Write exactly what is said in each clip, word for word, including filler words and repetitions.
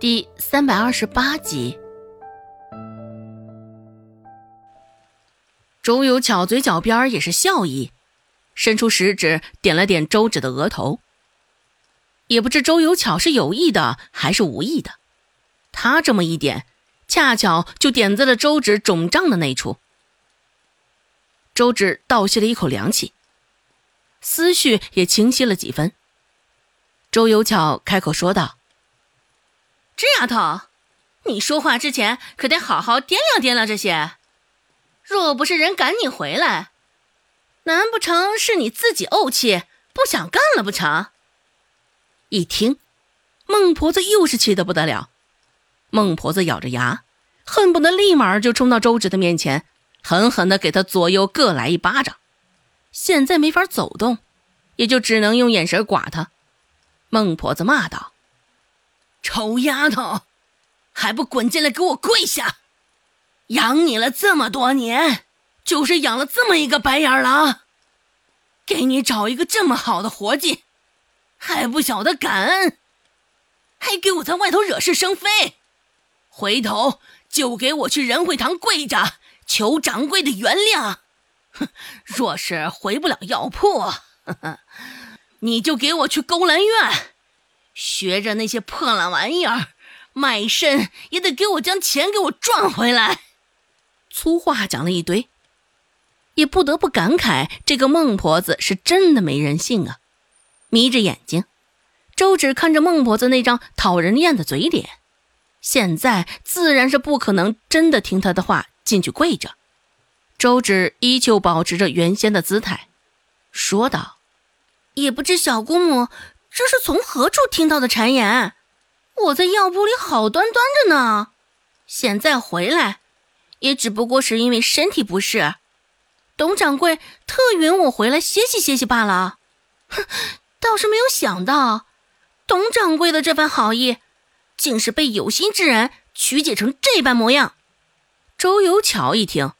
第三百二十八集。周友巧嘴角边也是笑意，伸出食指点了点周芷的额头。也不知周友巧是有意的还是无意的，他这么一点，恰巧就点在了周芷肿胀的那处。周芷倒吸了一口凉气，思绪也清晰了几分。周友巧开口说道：这丫头，你说话之前可得好好掂量掂量这些。若不是人赶你回来，难不成是你自己怄气不想干了不成？一听，孟婆子又是气得不得了。孟婆子咬着牙，恨不得立马就冲到周芷的面前，狠狠地给她左右各来一巴掌。现在没法走动，也就只能用眼神剐她。孟婆子骂道：丑丫头，还不滚进来给我跪下！养你了这么多年，就是养了这么一个白眼狼，给你找一个这么好的活计，还不晓得感恩，还给我在外头惹是生非，回头就给我去仁惠堂跪着求掌柜的原谅。哼，若是回不了药铺，呵呵，你就给我去勾栏院，学着那些破烂玩意儿，卖身也得给我将钱给我赚回来。粗话讲了一堆，也不得不感慨这个孟婆子是真的没人性啊。眯着眼睛，周芷看着孟婆子那张讨人厌的嘴脸，现在自然是不可能真的听她的话进去跪着。周芷依旧保持着原先的姿态，说道：也不知小姑母这是从何处听到的谗言？我在药铺里好端端着呢，现在回来也只不过是因为身体不适，董掌柜特允我回来歇息歇息罢了。哼，倒是没有想到，董掌柜的这番好意，竟是被有心之人曲解成这般模样。周友巧一听，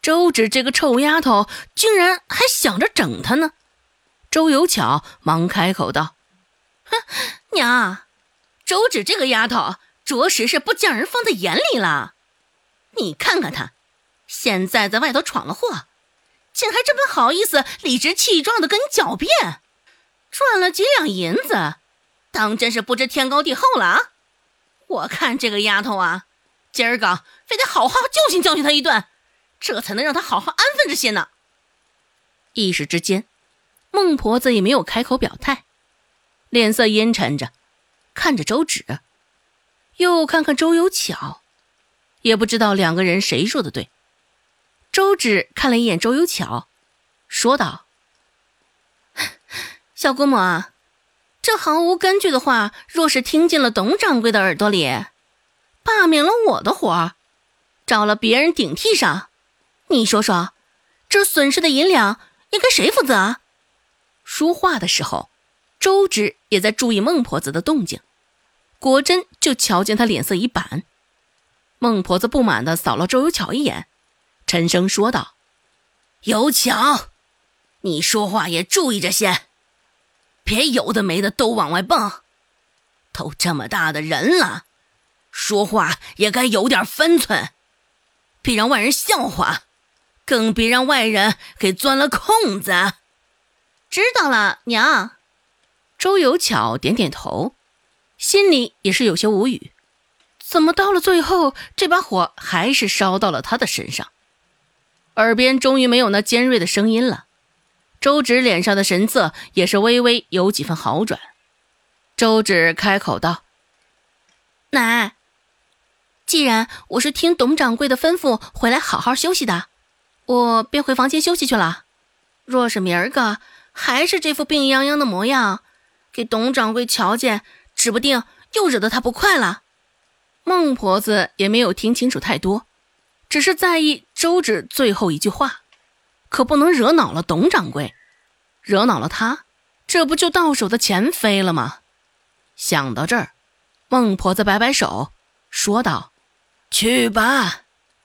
周芷这个臭丫头竟然还想着整她呢。周友巧忙开口道：哼，娘，周芷这个丫头着实是不将人放在眼里了。你看看她，现在在外头闯了祸，竟还这般好意思理直气壮的跟你狡辩，赚了几两银子，当真是不知天高地厚了啊！我看这个丫头啊，今儿个非得好好教训教训她一顿，这才能让她好好安分着些呢。一时之间，孟婆子也没有开口表态，脸色阴沉着看着周芷，又看看周友巧，也不知道两个人谁说的对。周芷看了一眼周友巧，说道：小姑母啊，这毫无根据的话若是听进了董掌柜的耳朵里，罢免了我的活，找了别人顶替上，你说说这损失的银两应该谁负责啊？说话的时候，周芷也在注意孟婆子的动静，果真就瞧见她脸色一板。孟婆子不满地扫了周友巧一眼，沉声说道：友巧，你说话也注意着些，别有的没的都往外蹦，都这么大的人了，说话也该有点分寸，别让外人笑话，更别让外人给钻了空子。知道了，娘。周友巧点点头，心里也是有些无语，怎么到了最后这把火还是烧到了他的身上。耳边终于没有那尖锐的声音了，周芷脸上的神色也是微微有几分好转。周芷开口道：奶，既然我是听董掌柜的吩咐回来好好休息的，我便回房间休息去了。若是明儿个还是这副病殃殃的模样，给董掌柜瞧见，指不定又惹得他不快了。孟婆子也没有听清楚太多，只是在意周芷最后一句话，可不能惹恼了董掌柜，惹恼了他，这不就到手的钱飞了吗？想到这儿，孟婆子摆摆手说道：去吧。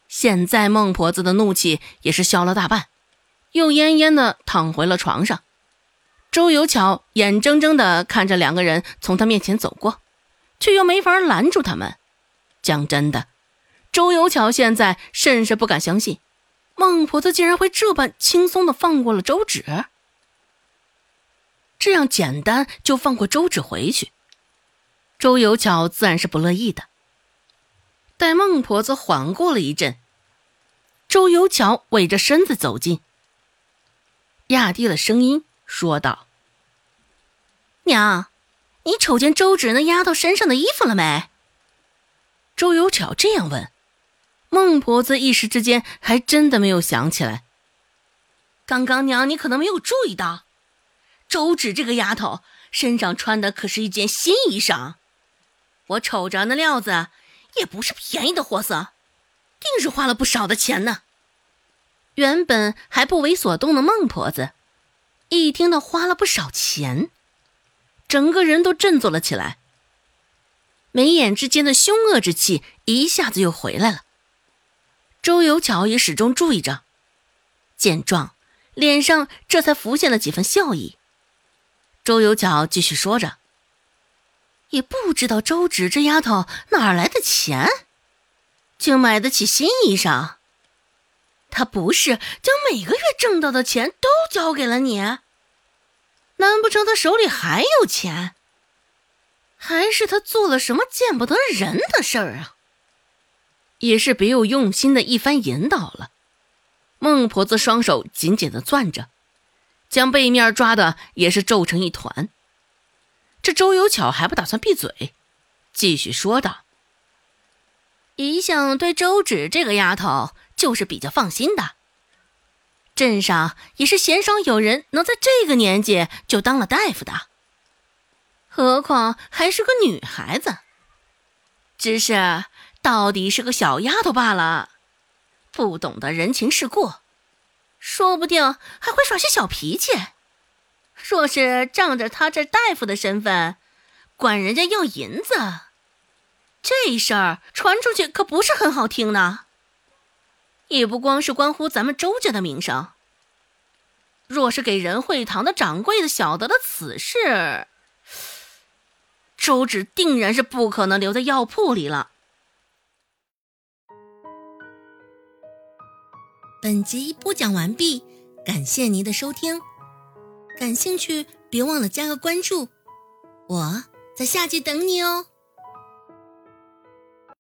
现在孟婆子的怒气也是消了大半，又恹恹地躺回了床上。周友巧眼睁睁地看着两个人从他面前走过，却又没法拦住他们。讲真的，周有巧现在甚是不敢相信，孟婆子竟然会这般轻松地放过了周芷，这样简单就放过周芷回去。周有巧自然是不乐意的。待孟婆子缓过了一阵，周有巧尾着身子走近，压低了声音说道：“娘，你瞅见周芷那丫头身上的衣服了没？”周有巧这样问，孟婆子一时之间还真的没有想起来。刚刚娘你可能没有注意到，周芷这个丫头身上穿的可是一件新衣裳，我瞅着那料子也不是便宜的货色，定是花了不少的钱呢。原本还不为所动的孟婆子一听到花了不少钱，整个人都振作了起来，眉眼之间的凶恶之气一下子又回来了。周有巧也始终注意着，见状脸上这才浮现了几分笑意。周有巧继续说着：“也不知道周芷这丫头哪来的钱，竟买得起新衣裳。她不是将每个月挣到的钱都交给了你？难不成她手里还有钱？还是他做了什么见不得人的事儿啊？”也是别有用心的一番引导了，孟婆子双手紧紧地攥着，将背面抓的也是皱成一团。这周有巧还不打算闭嘴，继续说道：“一向对周芷这个丫头就是比较放心的，镇上也是鲜少有人能在这个年纪就当了大夫的，何况还是个女孩子，只是到底是个小丫头罢了，不懂得人情世故，说不定还会耍些小脾气。若是仗着她这大夫的身份，管人家要银子，这事儿传出去可不是很好听呢。也不光是关乎咱们周家的名声，若是给仁惠堂的掌柜的晓得了此事，周芷定然是不可能留在药铺里了。”本集播讲完毕，感谢您的收听，感兴趣别忘了加个关注，我在下集等你哦。